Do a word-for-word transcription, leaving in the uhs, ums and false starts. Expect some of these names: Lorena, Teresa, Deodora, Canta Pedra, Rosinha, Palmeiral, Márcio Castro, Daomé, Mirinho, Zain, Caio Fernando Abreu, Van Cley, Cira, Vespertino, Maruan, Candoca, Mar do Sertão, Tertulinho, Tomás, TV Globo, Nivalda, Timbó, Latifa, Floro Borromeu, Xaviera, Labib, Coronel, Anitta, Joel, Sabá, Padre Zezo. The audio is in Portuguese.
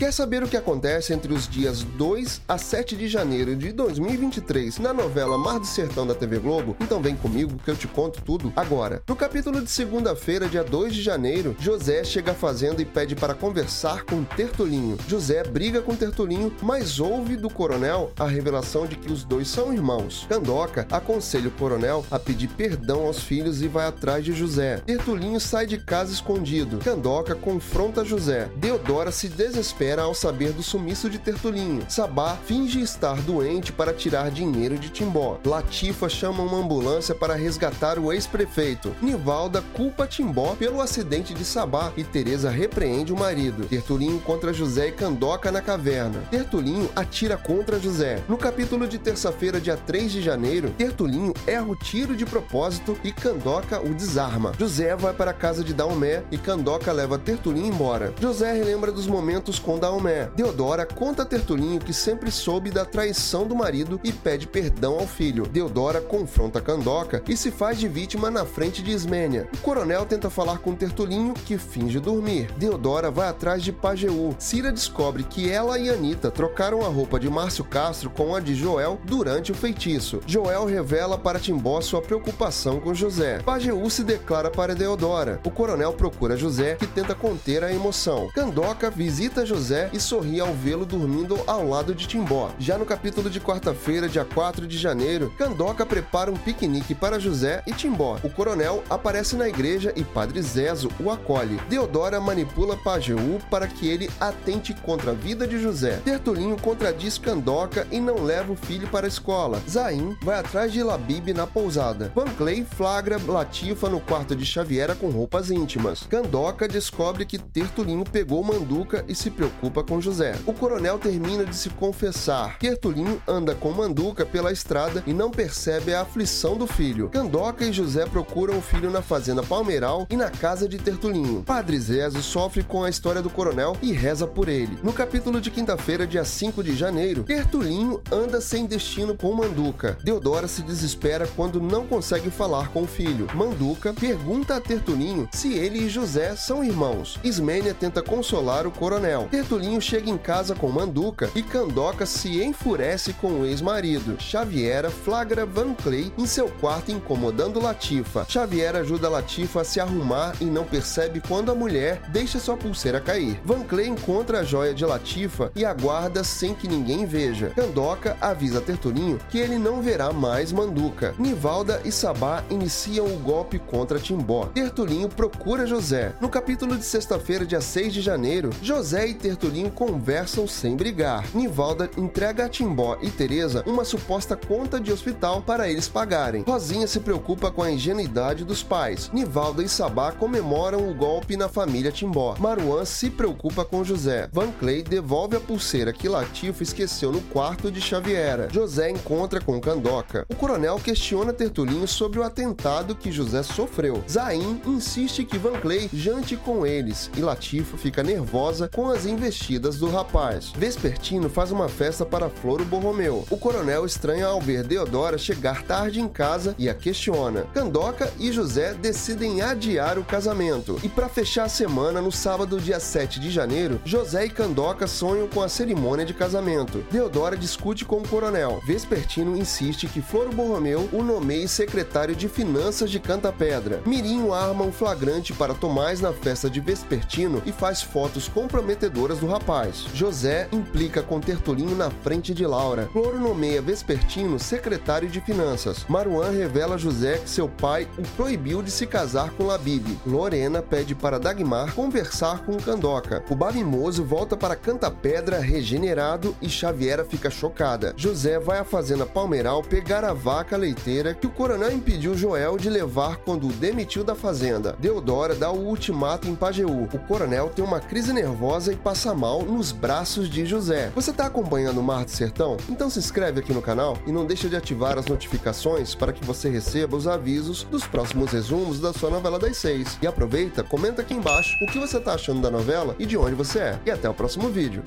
Quer saber o que acontece entre os dias dois a sete de janeiro de dois mil e vinte e três na novela Mar do Sertão da T V Globo? Então vem comigo que eu te conto tudo agora. No capítulo de segunda-feira, dia dois de janeiro, José chega à fazenda e pede para conversar com Tertulinho. José briga com Tertulinho, mas ouve do Coronel a revelação de que os dois são irmãos. Candoca aconselha o Coronel a pedir perdão aos filhos e vai atrás de José. Tertulinho sai de casa escondido. Candoca confronta José. Deodora se desespera ao saber do sumiço de Tertulinho. Sabá finge estar doente para tirar dinheiro de Timbó. Latifa chama uma ambulância para resgatar o ex-prefeito. Nivalda culpa Timbó pelo acidente de Sabá e Teresa repreende o marido. Tertulinho encontra José e Candoca na caverna. Tertulinho atira contra José. No capítulo de terça-feira, dia três de janeiro, Tertulinho erra o tiro de propósito e Candoca o desarma. José vai para a casa de Daomé e Candoca leva Tertulinho embora. José relembra dos momentos com Daomé. Deodora conta a Tertulinho que sempre soube da traição do marido e pede perdão ao filho. Deodora confronta Candoca e se faz de vítima na frente de Ismênia. O Coronel tenta falar com Tertulinho, que finge dormir. Deodora vai atrás de Pajeú. Cira descobre que ela e Anitta trocaram a roupa de Márcio Castro com a de Joel durante o feitiço. Joel revela para Timbó sua preocupação com José. Pajeú se declara para Deodora. O Coronel procura José, que tenta conter a emoção. Candoca visita José e sorri ao vê-lo dormindo ao lado de Timbó. Já no capítulo de quarta-feira, dia quatro de janeiro, Candoca prepara um piquenique para José e Timbó. O Coronel aparece na igreja e Padre Zezo o acolhe. Deodora manipula Pajeú para que ele atente contra a vida de José. Tertulinho contradiz Candoca e não leva o filho para a escola. Zain vai atrás de Labib na pousada. Van Cley flagra Latifa no quarto de Xaviera com roupas íntimas. Candoca descobre que Tertulinho pegou Manduca e se preocupa Culpa com José. O Coronel termina de se confessar. Tertulinho anda com Manduca pela estrada e não percebe a aflição do filho. Candoca e José procuram o filho na fazenda Palmeiral e na casa de Tertulinho. Padre Zezo sofre com a história do Coronel e reza por ele. No capítulo de quinta-feira, dia cinco de janeiro, Tertulinho anda sem destino com Manduca. Deodora se desespera quando não consegue falar com o filho. Manduca pergunta a Tertulinho se ele e José são irmãos. Ismênia tenta consolar o Coronel. Tertulinho chega em casa com Manduca e Candoca se enfurece com o ex-marido. Xaviera flagra Van Cley em seu quarto incomodando Latifa. Xaviera ajuda Latifa a se arrumar e não percebe quando a mulher deixa sua pulseira cair. Van Cley encontra a joia de Latifa e aguarda sem que ninguém veja. Candoca avisa Tertulinho que ele não verá mais Manduca. Nivalda e Sabá iniciam o golpe contra Timbó. Tertulinho procura José. No capítulo de sexta-feira, dia seis de janeiro, José e Tertulinho Tertulinho conversam sem brigar. Nivalda entrega a Timbó e Teresa uma suposta conta de hospital para eles pagarem. Rosinha se preocupa com a ingenuidade dos pais. Nivalda e Sabá comemoram o golpe na família Timbó. Maruan se preocupa com José. Van Cley devolve a pulseira que Latifa esqueceu no quarto de Xaviera. José encontra com Candoca. O Coronel questiona Tertulinho sobre o atentado que José sofreu. Zain insiste que Van Cley jante com eles e Latifa fica nervosa com as investigações vestidas do rapaz. Vespertino faz uma festa para Floro Borromeu. O Coronel estranha ao ver Deodora chegar tarde em casa e a questiona. Candoca e José decidem adiar o casamento. E para fechar a semana, no sábado, dia sete de janeiro, José e Candoca sonham com a cerimônia de casamento. Deodora discute com o Coronel. Vespertino insiste que Floro Borromeu o nomeie secretário de finanças de Canta Pedra. Mirinho arma um flagrante para Tomás na festa de Vespertino e faz fotos comprometedoras do rapaz. José implica com Tertulinho na frente de Laura. Floro nomeia Vespertino secretário de finanças. Maruan revela a José que seu pai o proibiu de se casar com Labib. Lorena pede para Dagmar conversar com Candoca. O Babimoso volta para Canta Pedra regenerado e Xaviera fica chocada. José vai à fazenda Palmeiral pegar a vaca leiteira que o Coronel impediu Joel de levar quando o demitiu da fazenda. Deodora dá o ultimato em Pajeú. O Coronel tem uma crise nervosa e passa mal nos braços de José. Você está acompanhando o Mar do Sertão? Então se inscreve aqui no canal e não deixa de ativar as notificações para que você receba os avisos dos próximos resumos da sua novela das seis. E aproveita, comenta aqui embaixo o que você está achando da novela e de onde você é. E até o próximo vídeo.